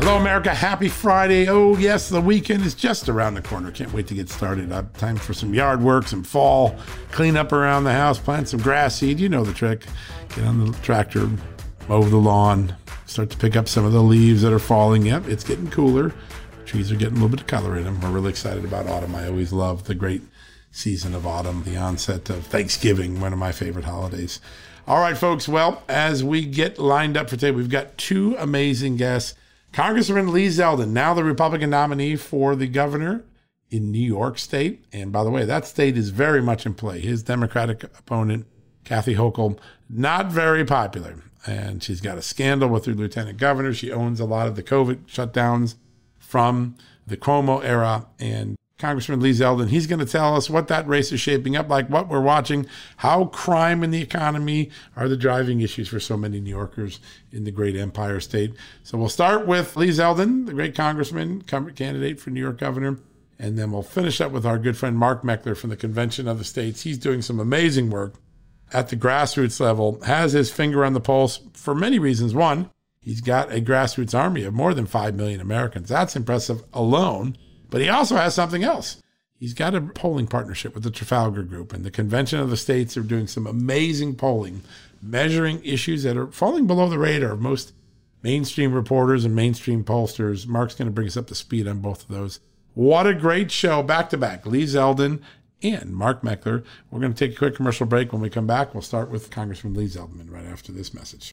Hello, America. Happy Friday. Oh, yes, the weekend is just around the corner. Can't wait to get started. Time for some yard work, some fall cleanup around the house, plant some grass seed. You know the trick. Get on the tractor, mow the lawn, start to pick up some of the leaves that are falling. Yep, it's getting cooler. Trees are getting a little bit of color in them. We're really excited about autumn. I always love the great season of autumn, the onset of Thanksgiving, one of my favorite holidays. All right, folks. Well, as we get lined up for today, we've got two amazing guests. Congressman Lee Zeldin, now the Republican nominee for the governor in New York State. And by the way, that state is very much in play. His Democratic opponent, Kathy Hochul, not very popular. And she's got a scandal with her lieutenant governor. She owns a lot of the COVID shutdowns from the Cuomo era. And Congressman Lee Zeldin, he's going to tell us what that race is shaping up like, what we're watching, how crime and the economy are the driving issues for so many New Yorkers in the great Empire State. So we'll start with Lee Zeldin, the great congressman, candidate for New York governor, and then we'll finish up with our good friend Mark Meckler from the Convention of the States. He's doing some amazing work at the grassroots level, has his finger on the pulse for many reasons. One, he's got a grassroots army of more than 5 million Americans. That's impressive alone. But he also has something else. He's got a polling partnership with the Trafalgar Group, and the Convention of the States are doing some amazing polling, measuring issues that are falling below the radar of most mainstream reporters and mainstream pollsters. Mark's going to bring us up to speed on both of those. What a great show, back-to-back. Lee Zeldin and Mark Meckler. We're going to take a quick commercial break. When we come back, we'll start with Congressman Lee Zeldin right after this message.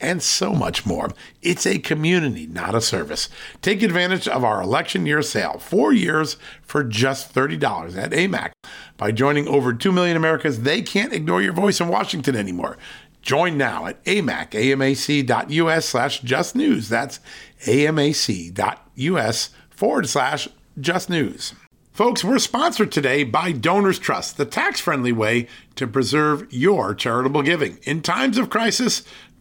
and so much more. It's a community, not a service. Take advantage of our election year sale, 4 years for just $30 at AMAC. By joining over 2 million Americans, they can't ignore your voice in Washington anymore. Join now at AMAC, AMAC.us/justnews. That's AMAC.us/justnews. Folks, we're sponsored today by Donors Trust, the tax-friendly way to preserve your charitable giving. In times of crisis,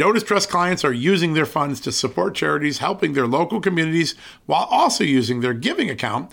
Donors Trust clients are using their funds to support charities helping their local communities while also using their giving account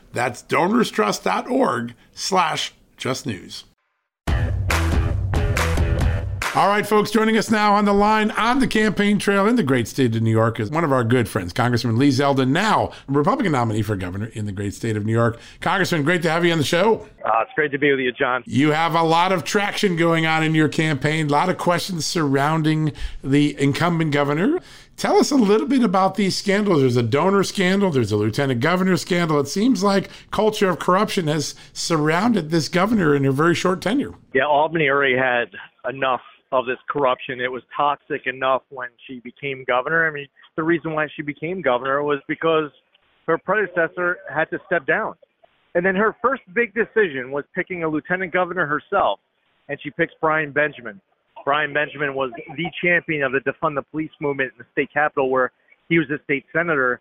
That's donorstrust.org/justnews. All right, folks, joining us now on the line on the campaign trail in the great state of New York is one of our good friends, Congressman Lee Zeldin, now Republican nominee for governor in the great state of New York. Congressman, great to have you on the show. It's great to be with you, John. You have a lot of traction going on in your campaign, a lot of questions surrounding the incumbent governor. Tell us a little bit about these scandals. There's a donor scandal. There's a lieutenant governor scandal. It seems like culture of corruption has surrounded this governor in a very short tenure. Yeah, Albany already had enough of this corruption. It was toxic enough when she became governor. I mean, the reason why she became governor was because her predecessor had to step down. And then her first big decision was picking a lieutenant governor herself, and she picks Brian Benjamin. Brian Benjamin was the champion of the defund the police movement in the state capitol, where he was a state senator.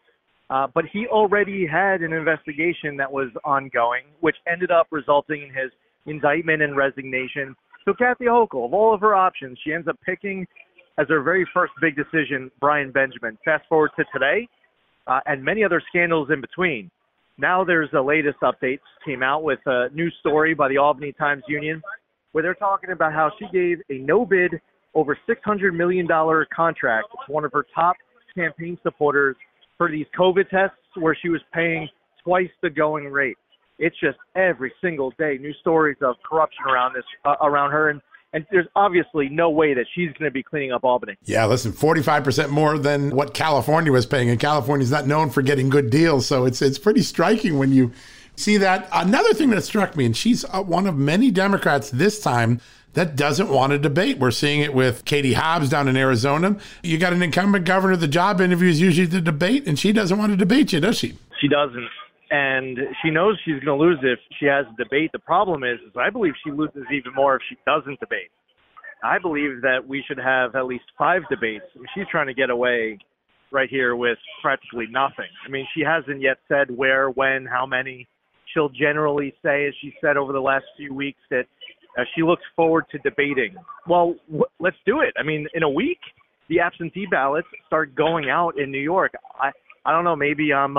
But he already had an investigation that was ongoing, which ended up resulting in his indictment and resignation. So Kathy Hochul, of all of her options, she ends up picking as her very first big decision, Brian Benjamin. Fast forward to today and many other scandals in between. Now there's the latest updates came out with a new story by the Albany Times Union, where they're talking about how she gave a no-bid over $600 million contract to one of her top campaign supporters for these COVID tests, where she was paying twice the going rate. It's just every single day new stories of corruption around this, around her. And there's obviously no way that she's going to be cleaning up Albany. Yeah, listen, 45% more than what California was paying. And California's not known for getting good deals. So it's pretty striking when you see that. Another thing that struck me, and she's one of many Democrats this time that doesn't want a debate. We're seeing it with Katie Hobbs down in Arizona. You got an incumbent governor, the job interview is usually the debate, and she doesn't want to debate you, does she? She doesn't. And she knows she's going to lose if she has a debate. The problem is I believe she loses even more if she doesn't debate. I believe that we should have at least 5 debates. She's trying to get away right here with practically nothing. I mean, she hasn't yet said where, when, how many. She'll generally say, as she said over the last few weeks, that she looks forward to debating. Well, let's do it. I mean, in a week, the absentee ballots start going out in New York. I don't know. Maybe I'm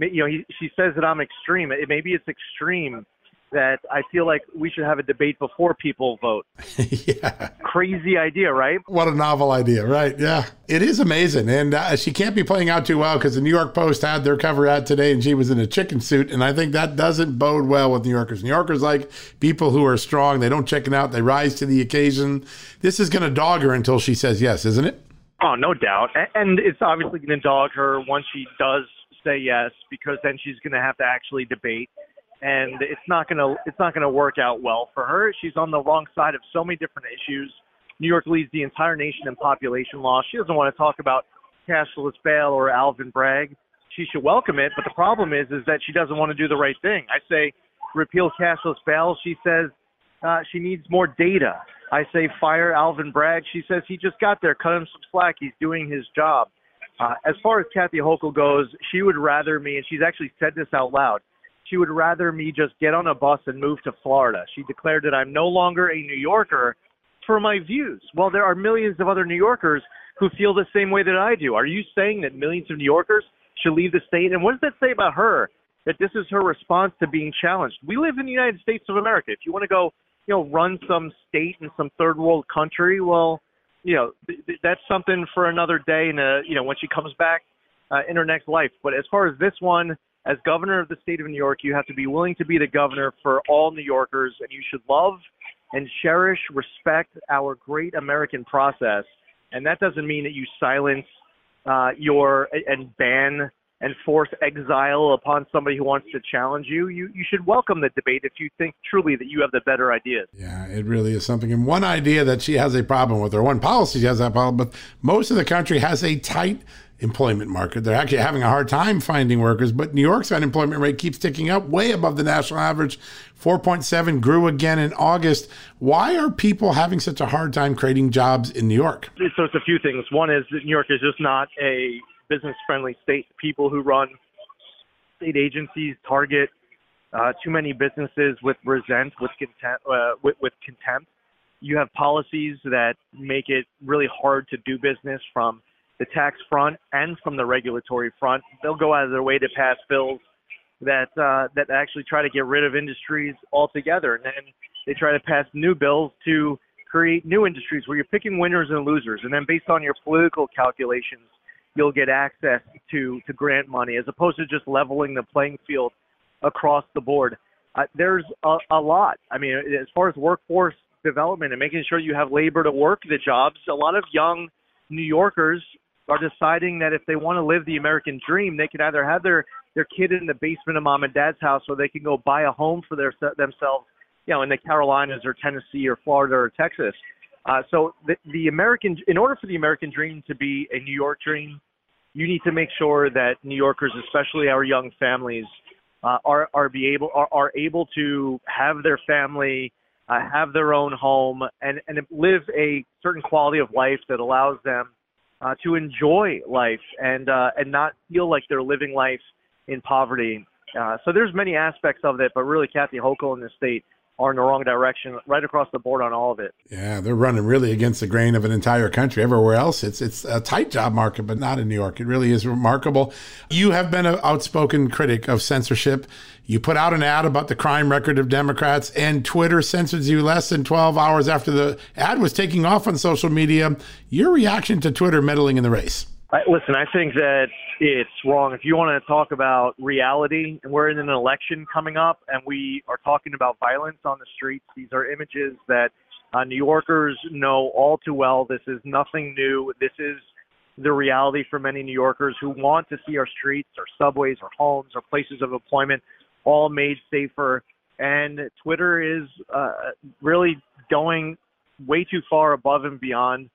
she says that I'm extreme. Maybe it's extreme that I feel like we should have a debate before people vote. Yeah. Crazy idea, right? What a novel idea, right? Yeah. It is amazing. And she can't be playing out too well, because the New York Post had their cover out today and she was in a chicken suit. And I think that doesn't bode well with New Yorkers. New Yorkers like people who are strong. They don't chicken out. They rise to the occasion. This is going to dog her until she says yes, isn't it? Oh, no doubt. And it's obviously going to dog her once she does say yes, because then she's going to have to actually debate. And it's not going to work out well for her. She's on the wrong side of so many different issues. New York leads the entire nation in population loss. She doesn't want to talk about cashless bail or Alvin Bragg. She should welcome it, but the problem is that she doesn't want to do the right thing. I say repeal cashless bail. She says she needs more data. I say fire Alvin Bragg. She says he just got there. Cut him some slack. He's doing his job. As far as Kathy Hochul goes, she would rather me, and she's actually said this out loud, she would rather me just get on a bus and move to Florida. She declared that I'm no longer a New Yorker for my views. Well, there are millions of other New Yorkers who feel the same way that I do. Are you saying that millions of New Yorkers should leave the state? And what does that say about her, that this is her response to being challenged? We live in the United States of America. If you want to go, run some state in some third world country, well, that's something for another day, and when she comes back in her next life. But as far as this one, as governor of the state of New York, you have to be willing to be the governor for all New Yorkers, and you should love and cherish, respect our great American process. And that doesn't mean that you silence and ban and force exile upon somebody who wants to challenge you. You should welcome the debate if you think truly that you have the better ideas. Yeah, it really is something. And one idea that she has a problem with, or one policy she has that problem with, most of the country has a tight employment market. They're actually having a hard time finding workers, but New York's unemployment rate keeps ticking up way above the national average. 4.7 grew again in August. Why are people having such a hard time creating jobs in New York? So it's a few things. One is that New York is just not a business-friendly state. People who run state agencies target too many businesses with resent, with contempt. You have policies that make it really hard to do business from the tax front and from the regulatory front. They'll go out of their way to pass bills that actually try to get rid of industries altogether. And then they try to pass new bills to create new industries where you're picking winners and losers. And then based on your political calculations, you'll get access to grant money, as opposed to just leveling the playing field across the board. There's a lot. I mean, as far as workforce development and making sure you have labor to work the jobs, a lot of young New Yorkers are deciding that if they want to live the American dream, they can either have their kid in the basement of mom and dad's house, or they can go buy a home for themselves, you know, in the Carolinas or Tennessee or Florida or Texas. So in order for the American dream to be a New York dream, you need to make sure that New Yorkers, especially our young families, are able to have their family, have their own home, and live a certain quality of life that allows them to enjoy life and not feel like they're living life in poverty. So there's many aspects of it, but really Kathy Hochul in this state are in the wrong direction right across the board on all of it. Yeah, they're running really against the grain of an entire country. Everywhere else, it's a tight job market, but not in New York. It really is remarkable. You have been an outspoken critic of censorship. You put out an ad about the crime record of Democrats, and Twitter censored you less than 12 hours after the ad was taking off on social media. Your reaction to Twitter meddling in the race? Listen, I think that it's wrong. If you want to talk about reality, and we're in an election coming up, and we are talking about violence on the streets, these are images that New Yorkers know all too well. This is nothing new. This is the reality for many New Yorkers who want to see our streets, our subways, our homes, our places of employment all made safer. And Twitter is really going way too far above and beyond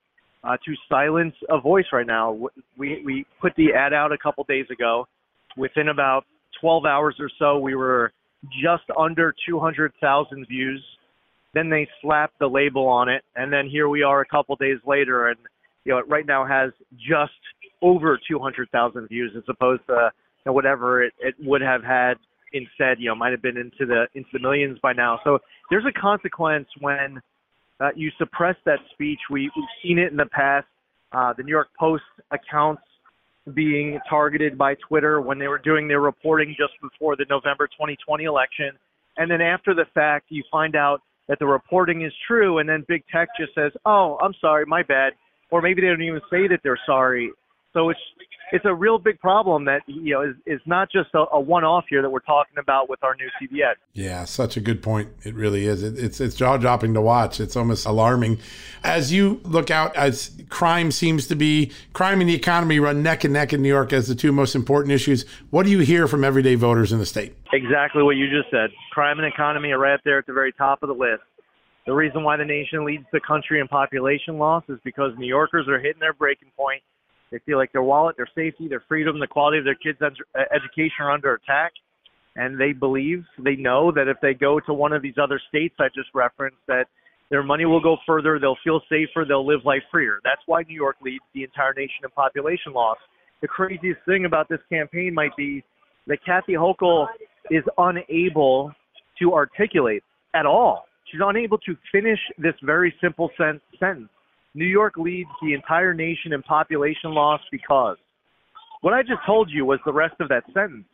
to silence a voice right now. We put the ad out a couple days ago. Within about 12 hours or so, we were just under 200,000 views. Then they slapped the label on it, and then here we are a couple days later, and you know it right now has just over 200,000 views, as opposed to whatever it would have had instead. You know, might have been into the millions by now. So there's a consequence when you suppress that speech. We've seen it in the past. The New York Post accounts being targeted by Twitter when they were doing their reporting just before the November 2020 election. And then after the fact, you find out that the reporting is true. And then big tech just says, oh, I'm sorry, my bad. Or maybe they don't even say that they're sorry. So it's a real big problem that, you know, is not just a one-off here that we're talking about with our new TV ad. Yeah, such a good point. It really is. It's jaw-dropping to watch. It's almost alarming. As you look out, as crime and the economy run neck and neck in New York as the two most important issues, what do you hear from everyday voters in the state? Exactly what you just said. Crime and economy are right up there at the very top of the list. The reason why the nation leads the country in population loss is because New Yorkers are hitting their breaking point. They feel like their wallet, their safety, their freedom, the quality of their kids' education are under attack. And they know that if they go to one of these other states I just referenced, that their money will go further, they'll feel safer, they'll live life freer. That's why New York leads the entire nation in population loss. The craziest thing about this campaign might be that Kathy Hochul is unable to articulate at all. She's unable to finish this very simple sentence. New York leads the entire nation in population loss because. What I just told you was the rest of that sentence.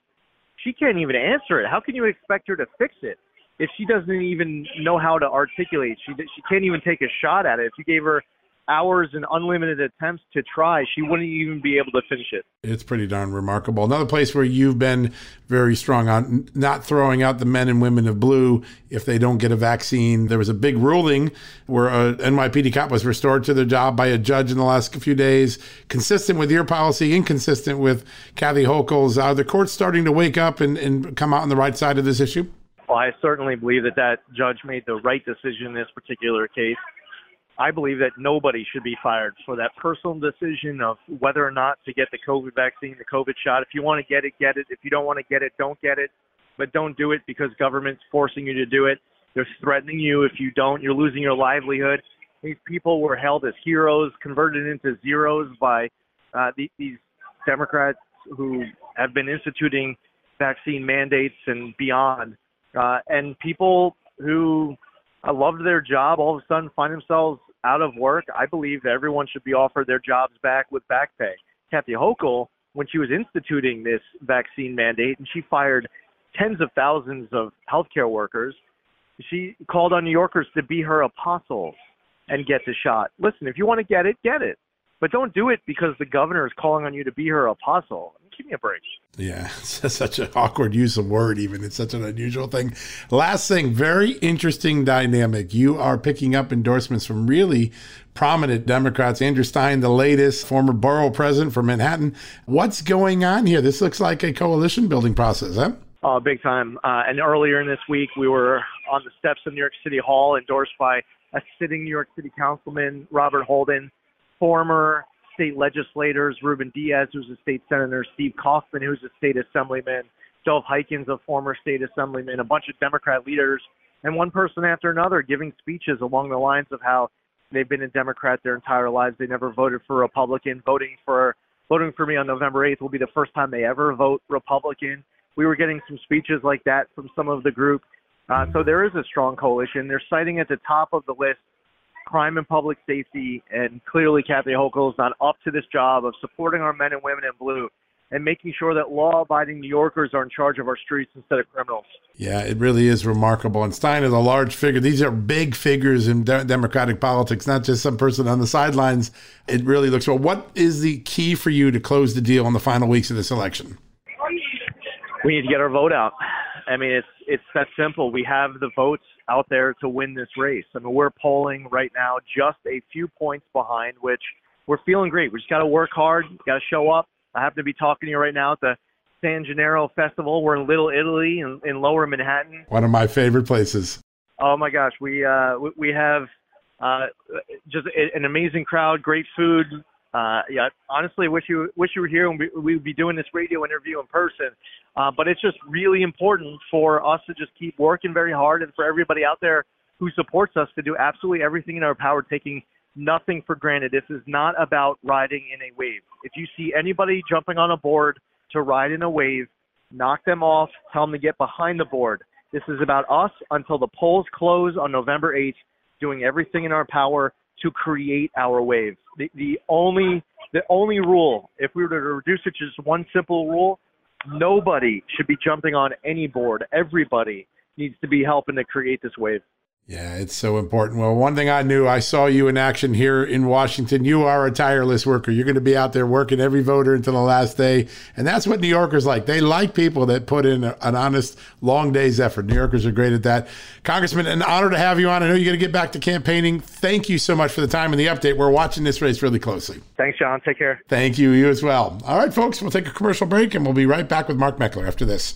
She can't even answer it. How can you expect her to fix it if she doesn't even know how to articulate? She can't even take a shot at it. If you gave her hours and unlimited attempts to try, she wouldn't even be able to finish it. It's pretty darn remarkable. Another place where you've been very strong on not throwing out the men and women of blue if they don't get a vaccine. There was a big ruling where a NYPD cop was restored to their job by a judge in the last few days. Consistent with your policy, inconsistent with Kathy Hochul's. Are the courts starting to wake up and come out on the right side of this issue? Well, I certainly believe that judge made the right decision in this particular case. I believe that nobody should be fired for that personal decision of whether or not to get the COVID vaccine, the COVID shot. If you want to get it, get it. If you don't want to get it, don't get it. But don't do it because government's forcing you to do it. They're threatening you. If you don't, you're losing your livelihood. These people were held as heroes, converted into zeros by these Democrats who have been instituting vaccine mandates and beyond. And people who loved their job all of a sudden find themselves out of work. I believe that everyone should be offered their jobs back with back pay. Kathy Hochul, when she was instituting this vaccine mandate, and she fired tens of thousands of healthcare workers, she called on New Yorkers to be her apostles and get the shot. Listen, if you want to get it, get it. But don't do it because the governor is calling on you to be her apostle. Give me a break. Yeah, it's such an awkward use of word even. It's such an unusual thing. Last thing, very interesting dynamic. You are picking up endorsements from really prominent Democrats. Andrew Stein, the latest, former borough president for Manhattan. What's going on here? This looks like a coalition building process, huh? Oh, big time. And earlier in this week, we were on the steps of New York City Hall, endorsed by a sitting New York City councilman, Robert Holden, former state legislators, Ruben Diaz, who's a state senator, Steve Kaufman, who's a state assemblyman, Joe Heikens, a former state assemblyman, a bunch of Democrat leaders, and one person after another giving speeches along the lines of how they've been a Democrat their entire lives. They never voted for Republican. Voting for me on November 8th will be the first time they ever vote Republican. We were getting some speeches like that from some of the group. So there is a strong coalition. They're citing at the top of the list crime and public safety, and clearly Kathy Hochul is not up to this job of supporting our men and women in blue and making sure that law-abiding New Yorkers are in charge of our streets instead of criminals. Yeah, it really is remarkable. And Stein is a large figure. These are big figures in Democratic politics, not just some person on the sidelines. It really looks well. What is the key for you to close the deal in the final weeks of this election? We need to get our vote out. I mean, it's that simple. We have the votes out there to win this race. I mean, we're polling right now just a few points behind, which we're feeling great. We just got to work hard, got to show up. I happen to be talking to you right now at the San Gennaro Festival. We're in Little Italy in Lower Manhattan. One of my favorite places. Oh my gosh, we have just an amazing crowd, great food. Yeah, honestly, wish you were here and we'd be doing this radio interview in person. But it's just really important for us to just keep working very hard and for everybody out there who supports us to do absolutely everything in our power, taking nothing for granted. This is not about riding in a wave. If you see anybody jumping on a board to ride in a wave, knock them off, tell them to get behind the board. This is about us until the polls close on November 8th, doing everything in our power to create our wave. The only rule, if we were to reduce it to just one simple rule, nobody should be jumping on any board. Everybody needs to be helping to create this wave. Yeah, it's so important. Well, one thing I knew, I saw you in action here in Washington. You are a tireless worker. You're going to be out there working every voter until the last day. And that's what New Yorkers like. They like people that put in an honest, long day's effort. New Yorkers are great at that. Congressman, an honor to have you on. I know you're going to get back to campaigning. Thank you so much for the time and the update. We're watching this race really closely. Thanks, John. Take care. Thank you. You as well. All right, folks, we'll take a commercial break and we'll be right back with Mark Meckler after this.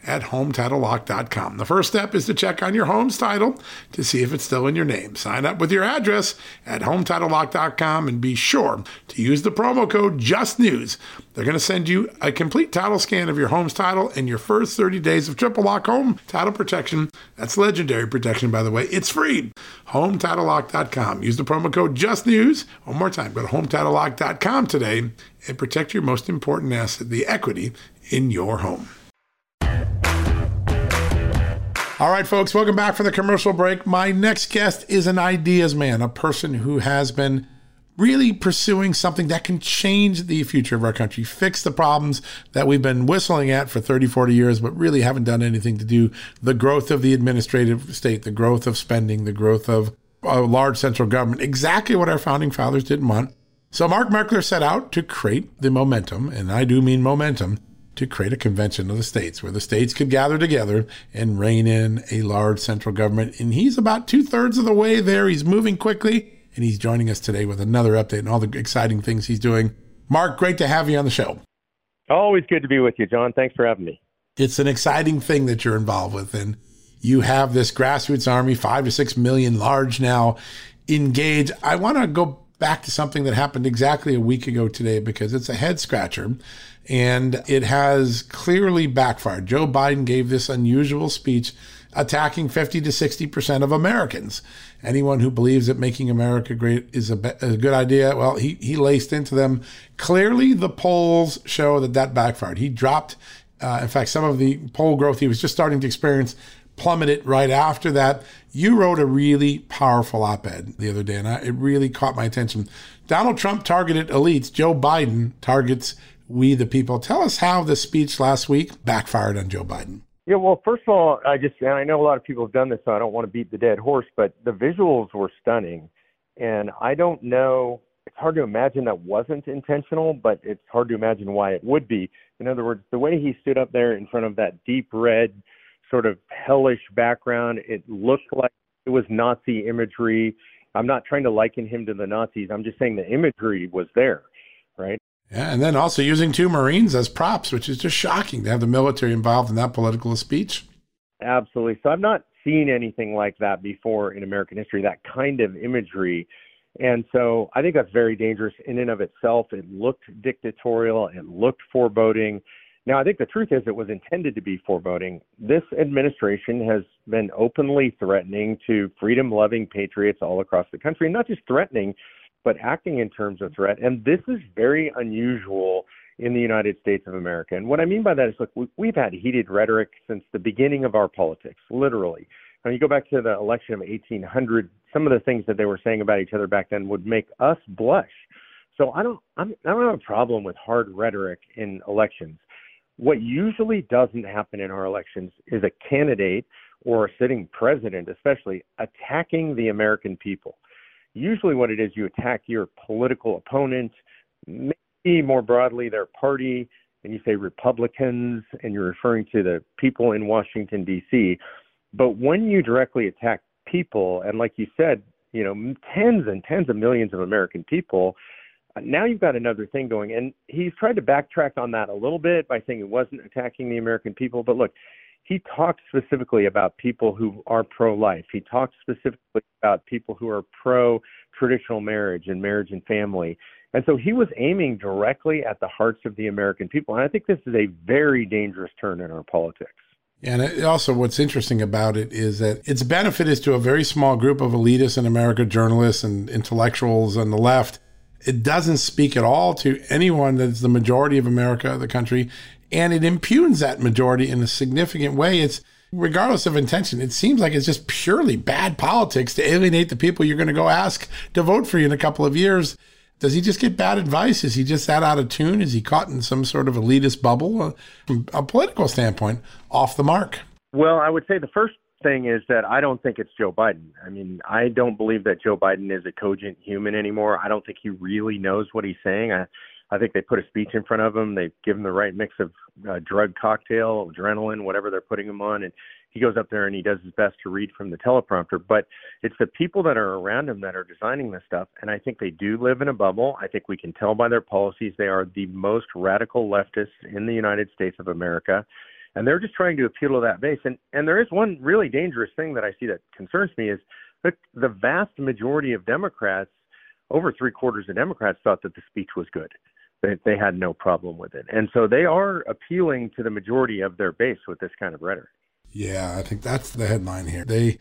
at HomeTitleLock.com. The first step is to check on your home's title to see if it's still in your name. Sign up with your address at HomeTitleLock.com and be sure to use the promo code JUSTNEWS. They're going to send you a complete title scan of your home's title and your first 30 days of triple lock home title protection. That's legendary protection, by the way. It's free. HomeTitleLock.com. Use the promo code JUSTNEWS. One more time. Go to HomeTitleLock.com today and protect your most important asset, the equity in your home. All right, folks, welcome back from the commercial break. My next guest is an ideas man, a person who has been really pursuing something that can change the future of our country, fix the problems that we've been whistling at for 30, 40 years, but really haven't done anything to do. The growth of the administrative state, the growth of spending, the growth of a large central government, exactly what our founding fathers didn't want. So Mark Meckler set out to create the momentum, and I do mean momentum, to create a convention of the states where the states could gather together and rein in a large central government. And he's about 2/3 of the way there. He's moving quickly. And he's joining us today with another update and all the exciting things he's doing. Mark, great to have you on the show. Always good to be with you, John. Thanks for having me. It's an exciting thing that you're involved with. And you have this grassroots army, 5 to 6 million large now, engaged. I want to go back to something that happened exactly a week ago today because it's a head scratcher and it has clearly backfired. Joe Biden gave this unusual speech attacking 50 to 60% of Americans. Anyone who believes that making America great is a good idea, well, he laced into them. Clearly, the polls show that backfired. He dropped, in fact, some of the poll growth he was just starting to experience plummeted right after that. You wrote a really powerful op-ed the other day, and it really caught my attention. Donald Trump targeted elites. Joe Biden targets we the people. Tell us how the speech last week backfired on Joe Biden. Yeah, well, first of all, and I know a lot of people have done this, so I don't want to beat the dead horse, but the visuals were stunning. And I don't know, it's hard to imagine that wasn't intentional, but it's hard to imagine why it would be. In other words, the way he stood up there in front of that deep red, sort of hellish background, it looked like it was Nazi imagery. I'm not trying to liken him to the Nazis. I'm just saying the imagery was there, right? Yeah, and then also using two Marines as props, which is just shocking to have the military involved in that political speech. Absolutely. So I've not seen anything like that before in American history, that kind of imagery. And so I think that's very dangerous in and of itself. It looked dictatorial. It looked foreboding. Now, I think the truth is it was intended to be foreboding. This administration has been openly threatening to freedom-loving patriots all across the country, and not just threatening, but acting in terms of threat. And this is very unusual in the United States of America. And what I mean by that is, look, we've had heated rhetoric since the beginning of our politics, literally. When you go back to the election of 1800, some of the things that they were saying about each other back then would make us blush. So I don't have a problem with hard rhetoric in elections. What usually doesn't happen in our elections is a candidate or a sitting president, especially, attacking the American people. Usually what it is, you attack your political opponent, maybe more broadly their party, and you say Republicans, and you're referring to the people in Washington, D.C. But when you directly attack people, and like you said, you know, tens and tens of millions of American people, now you've got another thing going. And he's tried to backtrack on that a little bit by saying it wasn't attacking the American people. But look, he talks specifically about people who are pro-life. He talks specifically about people who are pro-traditional marriage and family. And so he was aiming directly at the hearts of the American people. And I think this is a very dangerous turn in our politics. And it also, what's interesting about it is that its benefit is to a very small group of elitists in America, journalists and intellectuals on the left. It doesn't speak at all to anyone that's the majority of America, the country, and it impugns that majority in a significant way. It's regardless of intention, it seems like it's just purely bad politics to alienate the people you're going to go ask to vote for you in a couple of years. Does he just get bad advice? Is he just that out of tune? Is he caught in some sort of elitist bubble? From a political standpoint, off the mark. Well, I would say the first thing is that I don't think it's Joe Biden. I mean, I don't believe that Joe Biden is a cogent human anymore. I don't think he really knows what he's saying. I think they put a speech in front of him. They give him the right mix of drug cocktail, adrenaline, whatever they're putting him on. And he goes up there and he does his best to read from the teleprompter. But it's the people that are around him that are designing this stuff. And I think they do live in a bubble. I think we can tell by their policies. They are the most radical leftists in the United States of America. And they're just trying to appeal to that base. And there is one really dangerous thing that I see that concerns me is that the vast majority of Democrats, over 3/4 of Democrats, thought that the speech was good. They had no problem with it. And so they are appealing to the majority of their base with this kind of rhetoric. Yeah, I think that's the headline here. They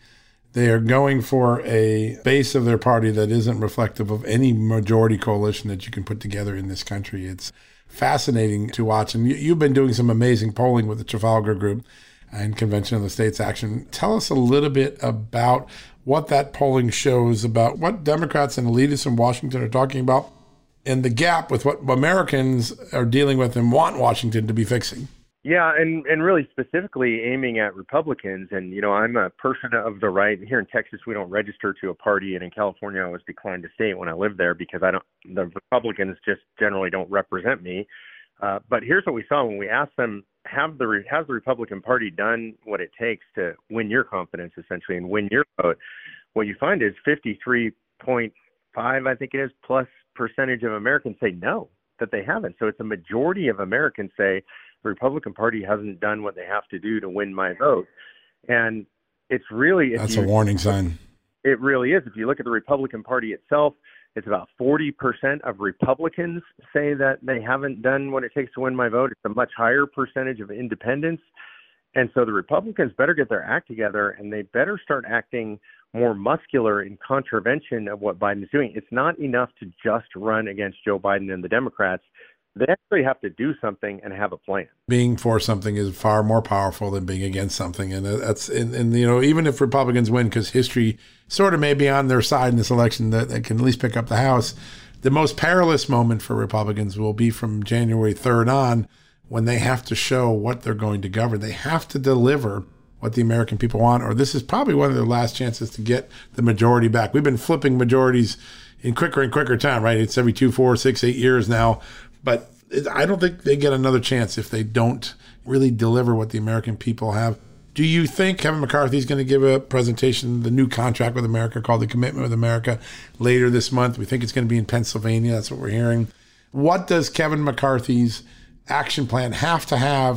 are going for a base of their party that isn't reflective of any majority coalition that you can put together in this country. It's fascinating to watch. And you've been doing some amazing polling with the Trafalgar Group and Convention of the States Action. Tell us a little bit about what that polling shows about what Democrats and elitists in Washington are talking about and the gap with what Americans are dealing with and want Washington to be fixing. Yeah, and really specifically aiming at Republicans. And, you know, I'm a person of the right. Here in Texas, we don't register to a party. And in California, I was declined to state when I lived there because the Republicans just generally don't represent me. But here's what we saw when we asked them, has the Republican Party done what it takes to win your confidence, essentially, and win your vote? What you find is 53.5, I think it is, plus percentage of Americans say no, that they haven't. So it's a majority of Americans say, the Republican Party hasn't done what they have to do to win my vote. And it's really... That's a warning sign. It really is. If you look at the Republican Party itself, it's about 40% of Republicans say that they haven't done what it takes to win my vote. It's a much higher percentage of independents. And so the Republicans better get their act together, and they better start acting more muscular in contravention of what Biden is doing. It's not enough to just run against Joe Biden and the Democrats. They actually have to do something and have a plan. Being for something is far more powerful than being against something. And that's, and you know, even if Republicans win, because history sort of may be on their side in this election, that they can at least pick up the House. The most perilous moment for Republicans will be from January 3rd on, when they have to show what they're going to govern. They have to deliver what the American people want, or this is probably one of their last chances to get the majority back. We've been flipping majorities in quicker and quicker time, right? It's every 2, 4, 6, 8 years now. But I don't think they get another chance if they don't really deliver what the American people have. Do you think Kevin McCarthy is going to give a presentation, the new contract with America called the Commitment with America, later this month? We think it's going to be in Pennsylvania. That's what we're hearing. What does Kevin McCarthy's action plan have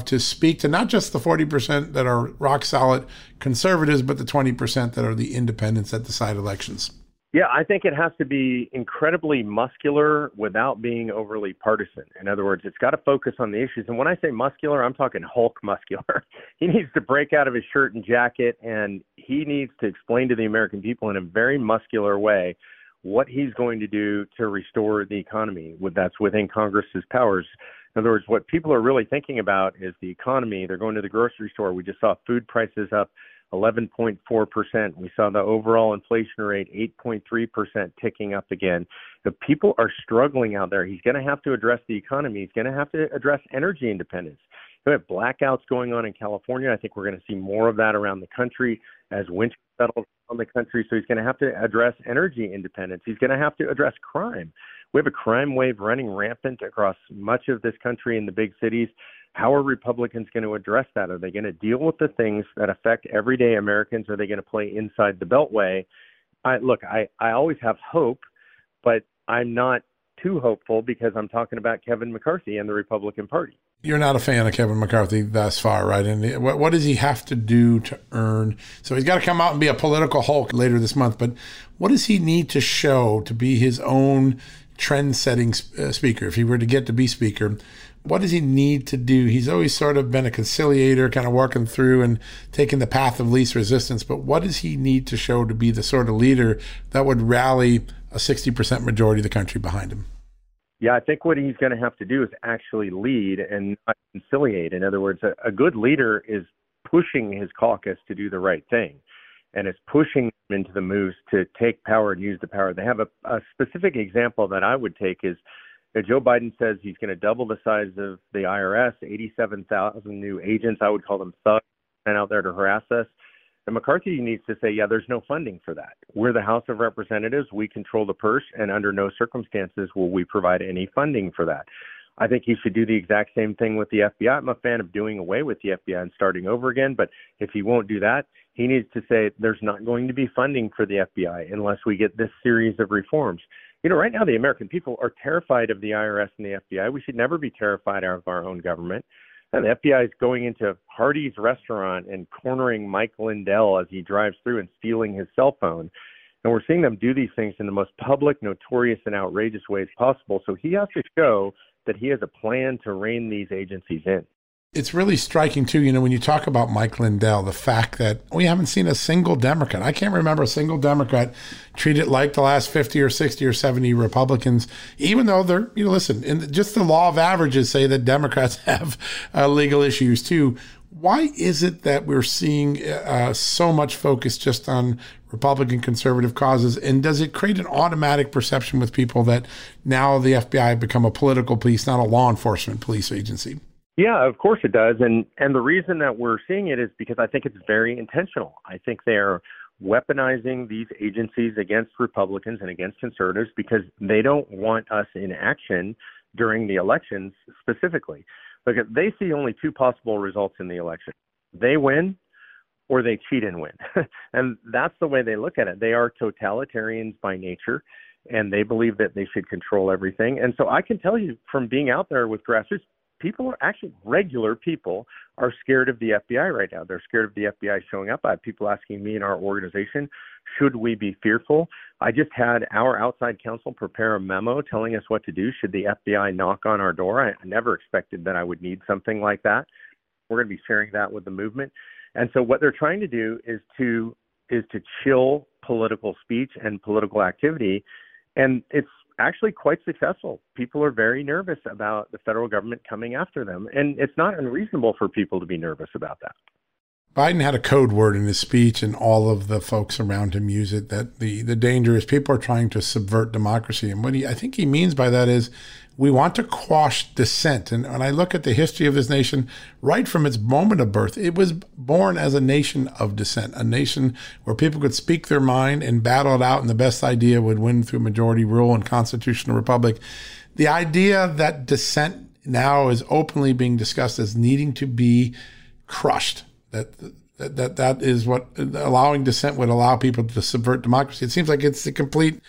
to speak to not just the 40% that are rock solid conservatives, but the 20% that are the independents that decide elections? Yeah, I think it has to be incredibly muscular without being overly partisan. In other words, it's got to focus on the issues. And when I say muscular, I'm talking Hulk muscular. He needs to break out of his shirt and jacket, and he needs to explain to the American people in a very muscular way what he's going to do to restore the economy. That's within Congress's powers. In other words, what people are really thinking about is the economy. They're going to the grocery store. We just saw food prices up 11.4%. We saw the overall inflation rate 8.3% ticking up again. The people are struggling out there. He's going to have to address the economy. He's going to have to address energy independence. We have blackouts going on in California. I think we're going to see more of that around the country as winter settles on the country. So he's going to have to address energy independence. He's going to have to address crime. We have a crime wave running rampant across much of this country in the big cities. How are Republicans going to address that? Are they going to deal with the things that affect everyday Americans? Are they going to play inside the beltway? I always have hope, but I'm not too hopeful because I'm talking about Kevin McCarthy and the Republican Party. You're not a fan of Kevin McCarthy thus far, right? And what does he have to do to earn? So he's got to come out and be a political Hulk later this month, but what does he need to show to be his own trend-setting speaker? If he were to get to be speaker, what does he need to do? He's always sort of been a conciliator, kind of working through and taking the path of least resistance. But what does he need to show to be the sort of leader that would rally a 60% majority of the country behind him. Yeah, I think what he's going to have to do is actually lead and not conciliate. In other words, a good leader is pushing his caucus to do the right thing, and it's pushing them into the moves to take power and use the power they have. A specific example that I would take is that Joe Biden says he's going to double the size of the IRS, 87,000 new agents. I would call them thugs sent out there to harass us. And McCarthy needs to say, yeah, there's no funding for that. We're the House of Representatives. We control the purse, and under no circumstances will we provide any funding for that. I think he should do the exact same thing with the FBI. I'm a fan of doing away with the FBI and starting over again, but if he won't do that, he needs to say there's not going to be funding for the FBI unless we get this series of reforms. You know, right now the American people are terrified of the IRS and the FBI. We should never be terrified of our own government. And the FBI is going into Hardee's restaurant and cornering Mike Lindell as he drives through and stealing his cell phone. And we're seeing them do these things in the most public, notorious, and outrageous ways possible. So he has to show that he has a plan to rein these agencies in. It's really striking, too, when you talk about Mike Lindell, the fact that we haven't seen a single Democrat. I can't remember a single Democrat treated like the last 50 or 60 or 70 Republicans, even though they're, listen, and just the law of averages say that Democrats have legal issues, too. Why is it that we're seeing so much focus just on Republican conservative causes? And does it create an automatic perception with people that now the FBI have become a political police, not a law enforcement police agency? Yeah, of course it does. And the reason that we're seeing it is because I think it's very intentional. I think they're weaponizing these agencies against Republicans and against conservatives because they don't want us in action during the elections specifically. Because they see only two possible results in the election. They win or they cheat and win. And that's the way they look at it. They are totalitarians by nature, and they believe that they should control everything. And so I can tell you from being out there with grassroots, people are actually, regular people are scared of the FBI right now. They're scared of the FBI showing up. I have people asking me in our organization, should we be fearful? I just had our outside counsel prepare a memo telling us what to do should the FBI knock on our door. I never expected that I would need something like that. We're going to be sharing that with the movement. And so what they're trying to do is to chill political speech and political activity. And it's actually quite successful. People are very nervous about the federal government coming after them, and it's not unreasonable for people to be nervous about that. Biden had a code word in his speech, and all of the folks around him use it, that the danger is people are trying to subvert democracy. And what I think he means by that is we want to quash dissent. And when I look at the history of this nation, right from its moment of birth, it was born as a nation of dissent, a nation where people could speak their mind and battle it out, and the best idea would win through majority rule and constitutional republic. The idea that dissent now is openly being discussed as needing to be crushed, that is what allowing dissent would allow people to subvert democracy. It seems like it's the complete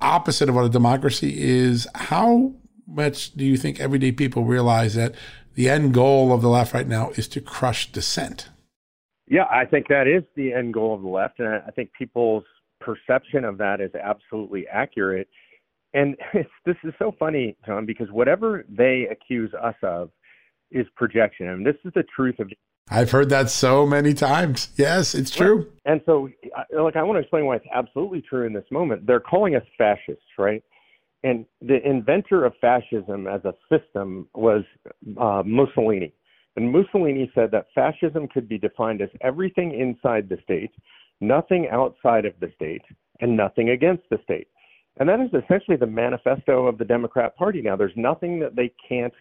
opposite of what a democracy is. How much do you think everyday people realize that the end goal of the left right now is to crush dissent? Yeah, I think that is the end goal of the left. And I think people's perception of that is absolutely accurate. And this is so funny, Tom, because whatever they accuse us of is projection. I mean, this is the truth of I've heard that so many times. Yes, it's true. And so, I want to explain why it's absolutely true in this moment. They're calling us fascists, right? And the inventor of fascism as a system was Mussolini. And Mussolini said that fascism could be defined as everything inside the state, nothing outside of the state, and nothing against the state. And that is essentially the manifesto of the Democrat Party now. There's nothing that they can't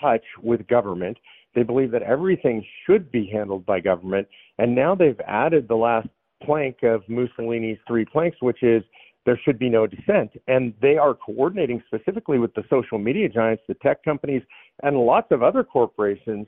touch with government. They believe that everything should be handled by government. And now they've added the last plank of Mussolini's three planks, which is there should be no dissent. And they are coordinating specifically with the social media giants, the tech companies, and lots of other corporations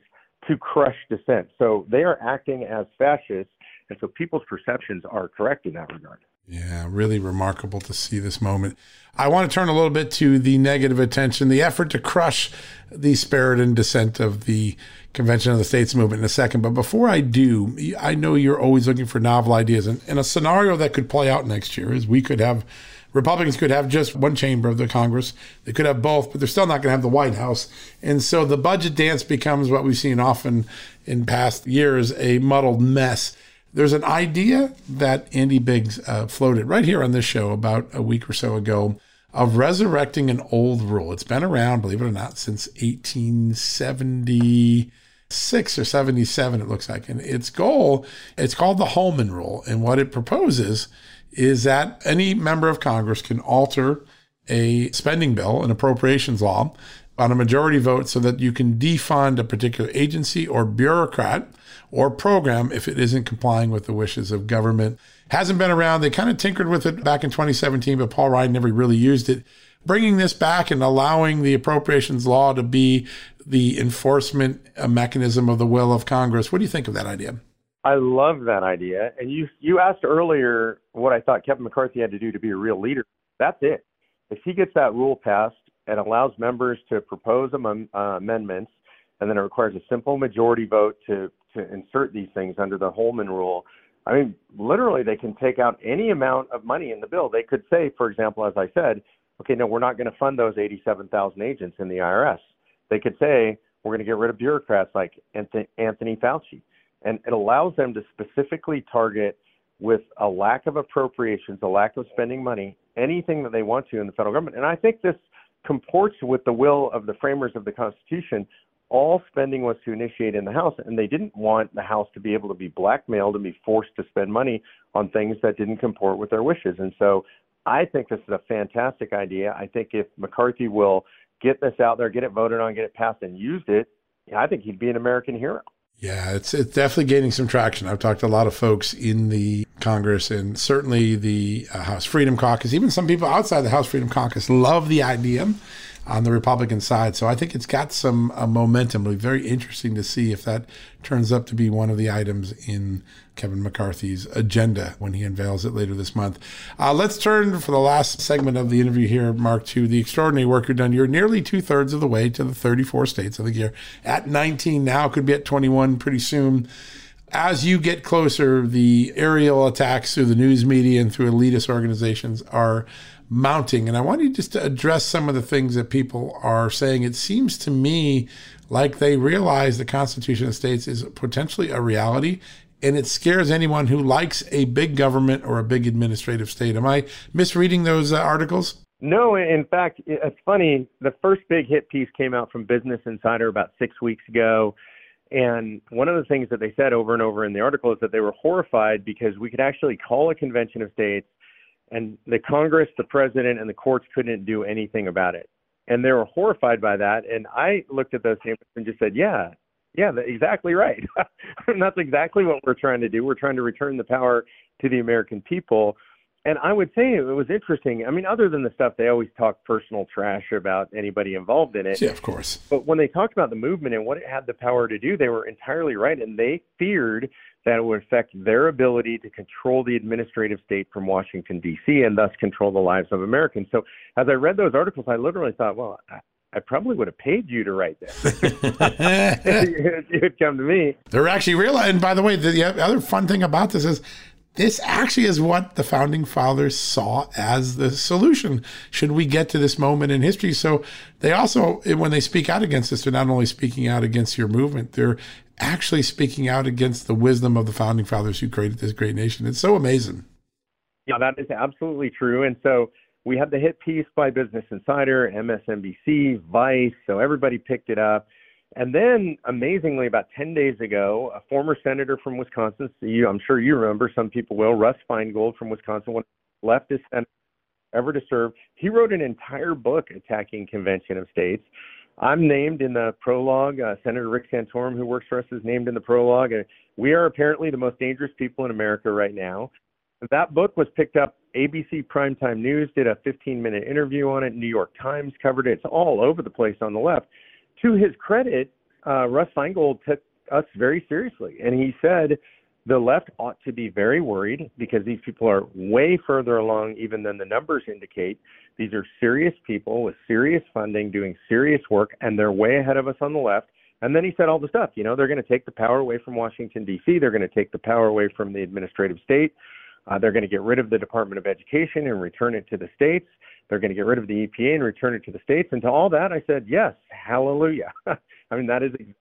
to crush dissent. So they are acting as fascists. And so people's perceptions are correct in that regard. Yeah, really remarkable to see this moment. I want to turn a little bit to the negative attention, the effort to crush the spirit and dissent of the Convention of the States movement in a second. But before I do, I know you're always looking for novel ideas. And a scenario that could play out next year is Republicans could have just one chamber of the Congress. They could have both, but they're still not going to have the White House. And so the budget dance becomes what we've seen often in past years, a muddled mess. There's an idea that Andy Biggs floated right here on this show about a week or so ago of resurrecting an old rule. It's been around, believe it or not, since 1876 or 77, it looks like. And its goal, it's called the Holman Rule. And what it proposes is that any member of Congress can alter a spending bill, an appropriations law, on a majority vote so that you can defund a particular agency or bureaucrat or program if it isn't complying with the wishes of government. Hasn't been around. They kind of tinkered with it back in 2017, but Paul Ryan never really used it. Bringing this back and allowing the appropriations law to be the enforcement mechanism of the will of Congress. What do you think of that idea? I love that idea. And you asked earlier what I thought Kevin McCarthy had to do to be a real leader. That's it. If he gets that rule passed and allows members to propose amendments, and then it requires a simple majority vote to insert these things under the Holman Rule, I mean, literally they can take out any amount of money in the bill. They could say, for example, as I said, okay, no, we're not going to fund those 87,000 agents in the IRS. They could say, we're going to get rid of bureaucrats like Anthony Fauci. And it allows them to specifically target, with a lack of appropriations, a lack of spending money, anything that they want to in the federal government. And I think this comports with the will of the framers of the Constitution. All spending was to initiate in the House, and they didn't want the House to be able to be blackmailed and be forced to spend money on things that didn't comport with their wishes. And so I think this is a fantastic idea. I think if McCarthy will get this out there, get it voted on, get it passed and used it, I think he'd be an American hero. Yeah, it's definitely gaining some traction. I've talked to a lot of folks in the Congress and certainly the House Freedom Caucus. Even some people outside the House Freedom Caucus love the idea on the Republican side. So I think it's got some momentum. It'll be very interesting to see if that turns up to be one of the items in Kevin McCarthy's agenda when he unveils it later this month. Let's turn for the last segment of the interview here, Mark, to the extraordinary work you've done. You're nearly 2/3 of the way to the 34 states. I think you're at 19 now, could be at 21 pretty soon. As you get closer, the aerial attacks through the news media and through elitist organizations are mounting. And I want you just to address some of the things that people are saying. It seems to me like they realize the Constitution of the States is potentially a reality, and it scares anyone who likes a big government or a big administrative state. Am I misreading those articles? No, in fact, it's funny. The first big hit piece came out from Business Insider about 6 weeks ago. And one of the things that they said over and over in the article is that they were horrified because we could actually call a convention of states and the Congress, the president, and the courts couldn't do anything about it. And they were horrified by that. And I looked at those statements and just said, yeah, exactly right. And that's exactly what we're trying to do. We're trying to return the power to the American people. And I would say it was interesting. I mean, other than the stuff, they always talk personal trash about anybody involved in it. Yeah, of course. But when they talked about the movement and what it had the power to do, they were entirely right. And they feared that it would affect their ability to control the administrative state from Washington, D.C., and thus control the lives of Americans. So as I read those articles, I literally thought, well, I probably would have paid you to write that. If you had come to me. They're actually real. And by the way, the other fun thing about this is, this actually is what the founding fathers saw as the solution, should we get to this moment in history. So they also, when they speak out against this, they're not only speaking out against your movement, they're actually speaking out against the wisdom of the founding fathers who created this great nation. It's so amazing. Yeah, that is absolutely true. And so we had the hit piece by Business Insider, MSNBC, Vice, so everybody picked it up. And then, amazingly, about 10 days ago, a former senator from Wisconsin, I'm sure you remember, some people will, Russ Feingold from Wisconsin, one of the leftist senators ever to serve, he wrote an entire book attacking Convention of States. I'm named in the prologue. Senator Rick Santorum, who works for us, is named in the prologue. We are apparently the most dangerous people in America right now. That book was picked up. ABC Primetime News did a 15-minute interview on it. New York Times covered it. It's all over the place on the left. To his credit, Russ Feingold took us very seriously, and he said the left ought to be very worried because these people are way further along even than the numbers indicate. These are serious people with serious funding doing serious work, and they're way ahead of us on the left. And then he said all the stuff, they're going to take the power away from Washington, D.C., they're going to take the power away from the administrative state, they're going to get rid of the Department of Education and return it to the states. They're going to get rid of the EPA and return it to the states. And to all that, I said, yes, hallelujah. I mean, that is exactly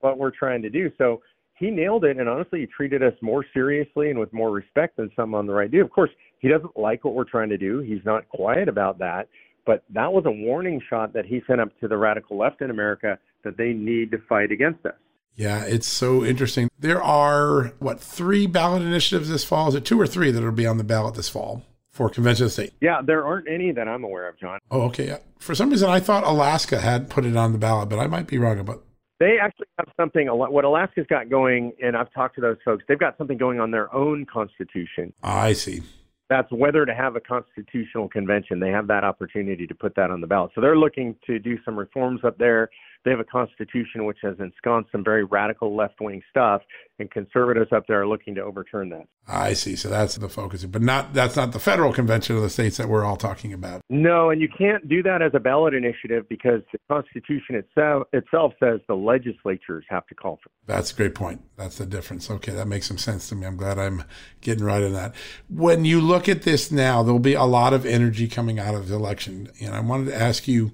what we're trying to do. So he nailed it, and honestly, he treated us more seriously and with more respect than some on the right do. Of course, he doesn't like what we're trying to do. He's not quiet about that, but that was a warning shot that he sent up to the radical left in America that they need to fight against us. Yeah, it's so interesting. There are, what, 3 ballot initiatives this fall? Is it 2 or 3 that will be on the ballot this fall for Convention of the States? Yeah, there aren't any that I'm aware of, John. Oh, okay. For some reason, I thought Alaska had put it on the ballot, but I might be wrong about. They actually have something, what Alaska's got going, and I've talked to those folks, they've got something going on their own constitution. I see. That's whether to have a constitutional convention. They have that opportunity to put that on the ballot. So they're looking to do some reforms up there. They have a constitution which has ensconced some very radical left-wing stuff, and conservatives up there are looking to overturn that. I see. So that's the focus. But that's not the federal convention of the states that we're all talking about. No, and you can't do that as a ballot initiative because the Constitution itself says the legislatures have to call for it. That's a great point. That's the difference. Okay, that makes some sense to me. I'm glad I'm getting right on that. When you look at this now, there'll be a lot of energy coming out of the election. And I wanted to ask you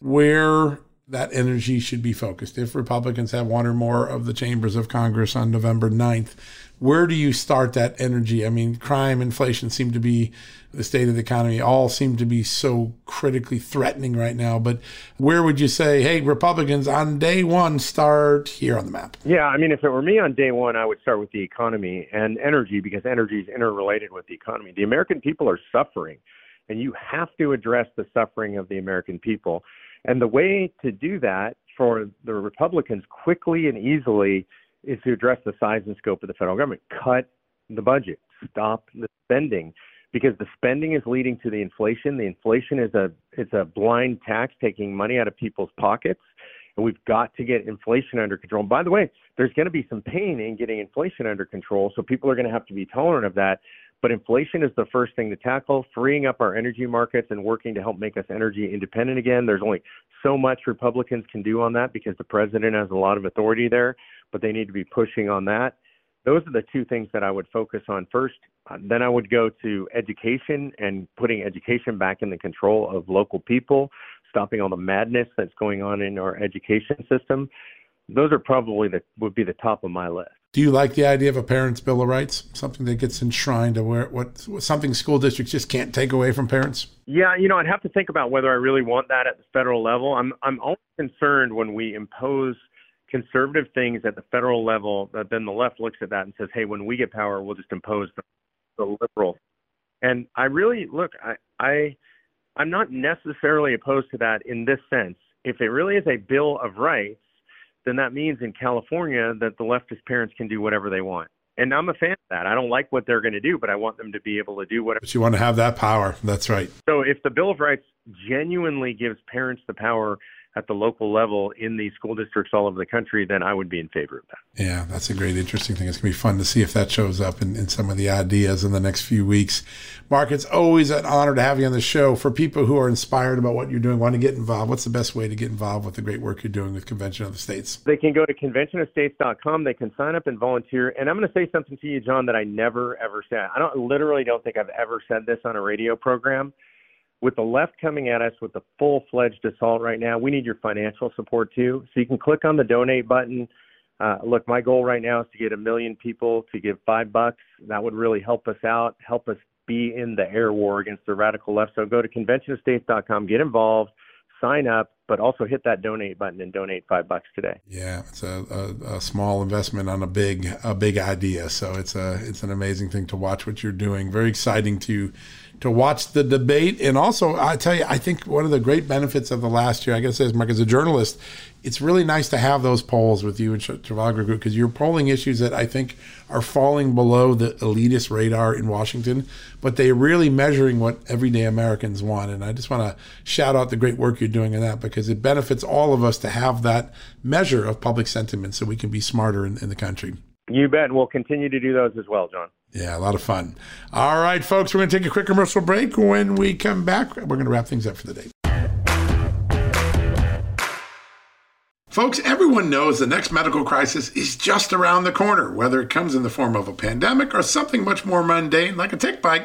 where that energy should be focused. If Republicans have one or more of the chambers of Congress on November 9th, where do you start that energy? I mean, crime, inflation seem to be the state of the economy, all seem to be so critically threatening right now. But where would you say, hey, Republicans on day one, start here on the map? Yeah, I mean, if it were me on day one, I would start with the economy and energy because energy is interrelated with the economy. The American people are suffering, and you have to address the suffering of the American people. And the way to do that for the Republicans quickly and easily is to address the size and scope of the federal government. Cut the budget. Stop the spending, because the spending is leading to the inflation. The inflation is a blind tax taking money out of people's pockets. And we've got to get inflation under control. And by the way, there's going to be some pain in getting inflation under control, so people are going to have to be tolerant of that. But inflation is the first thing to tackle, freeing up our energy markets and working to help make us energy independent again. There's only so much Republicans can do on that because the president has a lot of authority there, but they need to be pushing on that. Those are the 2 things that I would focus on first. Then I would go to education and putting education back in the control of local people, stopping all the madness that's going on in our education system. Those are probably would be the top of my list. Do you like the idea of a parents' bill of rights, something that gets enshrined, something school districts just can't take away from parents? Yeah, I'd have to think about whether I really want that at the federal level. I'm always concerned when we impose conservative things at the federal level that then the left looks at that and says, "Hey, when we get power, we'll just impose the liberal." And I really I'm not necessarily opposed to that in this sense. If it really is a bill of rights, then that means in California that the leftist parents can do whatever they want. And I'm a fan of that. I don't like what they're going to do, but I want them to be able to do whatever. But you want to have that power. That's right. So if the Bill of Rights genuinely gives parents the power at the local level in these school districts all over the country, then I would be in favor of that. Yeah, that's a great, interesting thing. It's going to be fun to see if that shows up in some of the ideas in the next few weeks. Mark, it's always an honor to have you on the show. For people who are inspired about what you're doing, want to get involved, what's the best way to get involved with the great work you're doing with Convention of the States? They can go to conventionofstates.com. They can sign up and volunteer. And I'm going to say something to you, John, that I never, ever said. I literally don't think I've ever said this on a radio program. With the left coming at us with a full-fledged assault right now, we need your financial support too. So you can click on the donate button. Look, my goal right now is to get 1 million people to give $5. That would really help us out, help us be in the air war against the radical left. So go to conventionofstates.com, get involved, sign up, but also hit that donate button and donate $5 today. Yeah, it's a small investment on a big idea. So it's an amazing thing to watch what you're doing. Very exciting to watch the debate. And also, I tell you, I think one of the great benefits of the last year, I guess, as Mark, as a journalist, it's really nice to have those polls with you and Trafalgar Group, because you're polling issues that I think are falling below the elitist radar in Washington, but they're really measuring what everyday Americans want. And I just want to shout out the great work you're doing in that, because it benefits all of us to have that measure of public sentiment so we can be smarter in the country. You bet. We'll continue to do those as well, John. Yeah, a lot of fun. All right, folks, we're going to take a quick commercial break. When we come back, we're going to wrap things up for the day. Folks, everyone knows the next medical crisis is just around the corner, whether it comes in the form of a pandemic or something much more mundane like a tick bite.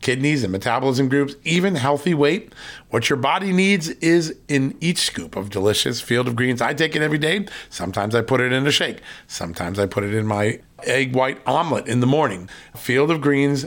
kidneys, and metabolism groups, even healthy weight. What your body needs is in each scoop of delicious Field of Greens. I take it every day. Sometimes I put it in a shake. Sometimes I put it in my egg white omelet in the morning. Field of Greens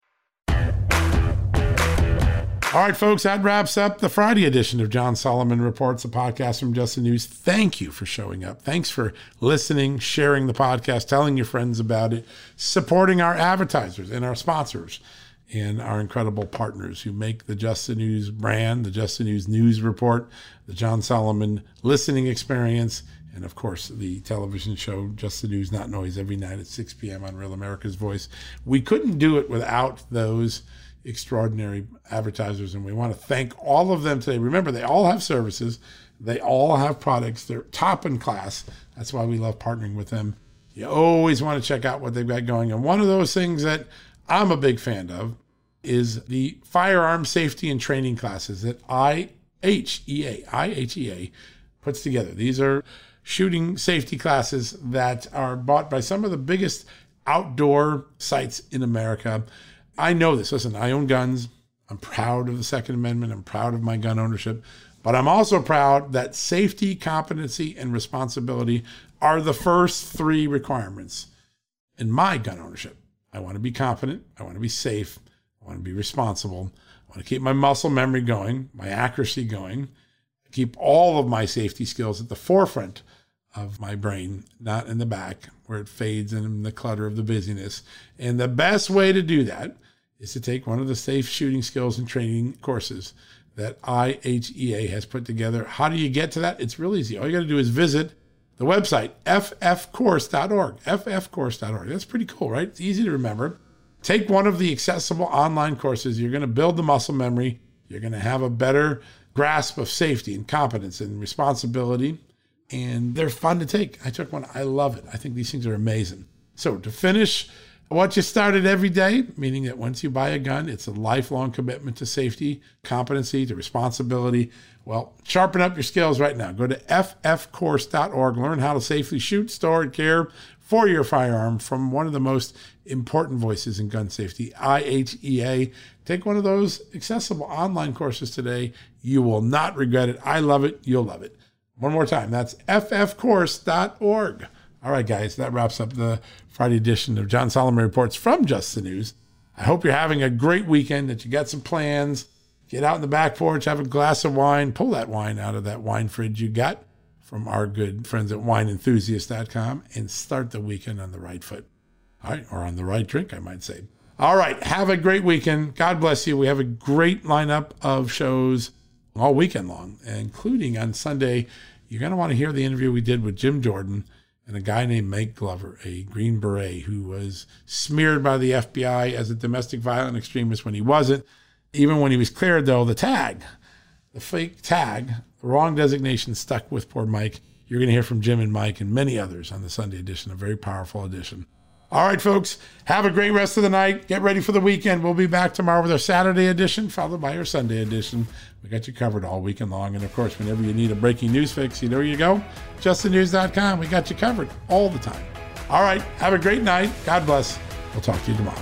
All right, folks, that wraps up the Friday edition of John Solomon Reports, a podcast from Just the News. Thank you for showing up. Thanks for listening, sharing the podcast, telling your friends about it, supporting our advertisers and our sponsors and our incredible partners who make the Just the News brand, the Just the News news report, the John Solomon listening experience, and, of course, the television show, Just the News, Not Noise, every night at 6 p.m. on Real America's Voice. We couldn't do it without those extraordinary advertisers, and we want to thank all of them today. Remember, they all have services. They all have products. They're top in class. That's why we love partnering with them. You always want to check out what they've got going. And one of those things that I'm a big fan of is the firearm safety and training classes that IHEA puts together. These are shooting safety classes that are bought by some of the biggest outdoor sites in America. I know this. Listen, I own guns. I'm proud of the Second Amendment. I'm proud of my gun ownership. But I'm also proud that safety, competency, and responsibility are the first 3 requirements in my gun ownership. I want to be competent. I want to be safe. I want to be responsible. I want to keep my muscle memory going, my accuracy going, keep all of my safety skills at the forefront of my brain, not in the back where it fades in the clutter of the busyness. And the best way to do that is to take one of the safe shooting skills and training courses that IHEA has put together. How do you get to that? It's really easy. All you got to do is visit the website, ffcourse.org, ffcourse.org. That's pretty cool, right? It's easy to remember. Take one of the accessible online courses. You're going to build the muscle memory. You're going to have a better grasp of safety and competence and responsibility. And they're fun to take. I took one. I love it. I think these things are amazing. So to finish, Want you started every day, meaning that once you buy a gun, it's a lifelong commitment to safety, competency, to responsibility. Well, sharpen up your skills right now. Go to ffcourse.org. Learn how to safely shoot, store, and care for your firearm from one of the most important voices in gun safety, IHEA. Take one of those accessible online courses today. You will not regret it. I love it. You'll love it. One more time. That's ffcourse.org. All right, guys, that wraps up the Friday edition of John Solomon Reports from Just the News. I hope you're having a great weekend, that you got some plans. Get out in the back porch, have a glass of wine. Pull that wine out of that wine fridge you got from our good friends at wineenthusiast.com and start the weekend on the right foot. All right, or on the right drink, I might say. All right, have a great weekend. God bless you. We have a great lineup of shows all weekend long, including on Sunday. You're going to want to hear the interview we did with Jim Jordan and a guy named Mike Glover, a Green Beret who was smeared by the FBI as a domestic violent extremist when he wasn't. Even when he was cleared, though, the tag, the fake tag, the wrong designation stuck with poor Mike. You're going to hear from Jim and Mike and many others on the Sunday edition, a very powerful edition. All right, folks, have a great rest of the night. Get ready for the weekend. We'll be back tomorrow with our Saturday edition, followed by our Sunday edition. We got you covered all weekend long. And, of course, whenever you need a breaking news fix, you know where you go, justthenews.com. We got you covered all the time. All right, have a great night. God bless. We'll talk to you tomorrow.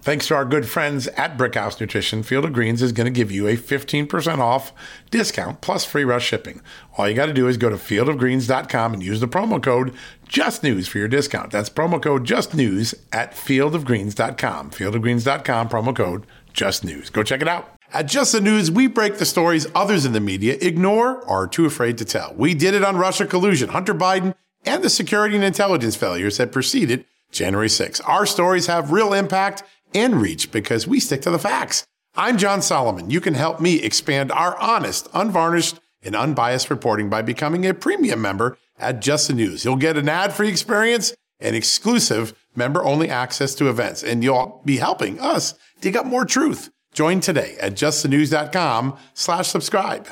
thanks to our good friends at Brickhouse Nutrition, Field of Greens is going to give you a 15% off discount plus free rush shipping. All you got to do is go to fieldofgreens.com and use the promo code JUSTNEWS for your discount. That's promo code JUSTNEWS at fieldofgreens.com. Fieldofgreens.com, promo code JUSTNEWS. Go check it out. At Just the News, we break the stories others in the media ignore or are too afraid to tell. We did it on Russia collusion, Hunter Biden, and the security and intelligence failures that preceded January 6th. Our stories have real impact and reach because we stick to the facts. I'm John Solomon. You can help me expand our honest, unvarnished, and unbiased reporting by becoming a premium member at Just the News. You'll get an ad-free experience and exclusive member-only access to events, and you'll be helping us dig up more truth. Join today at justthenews.com/subscribe.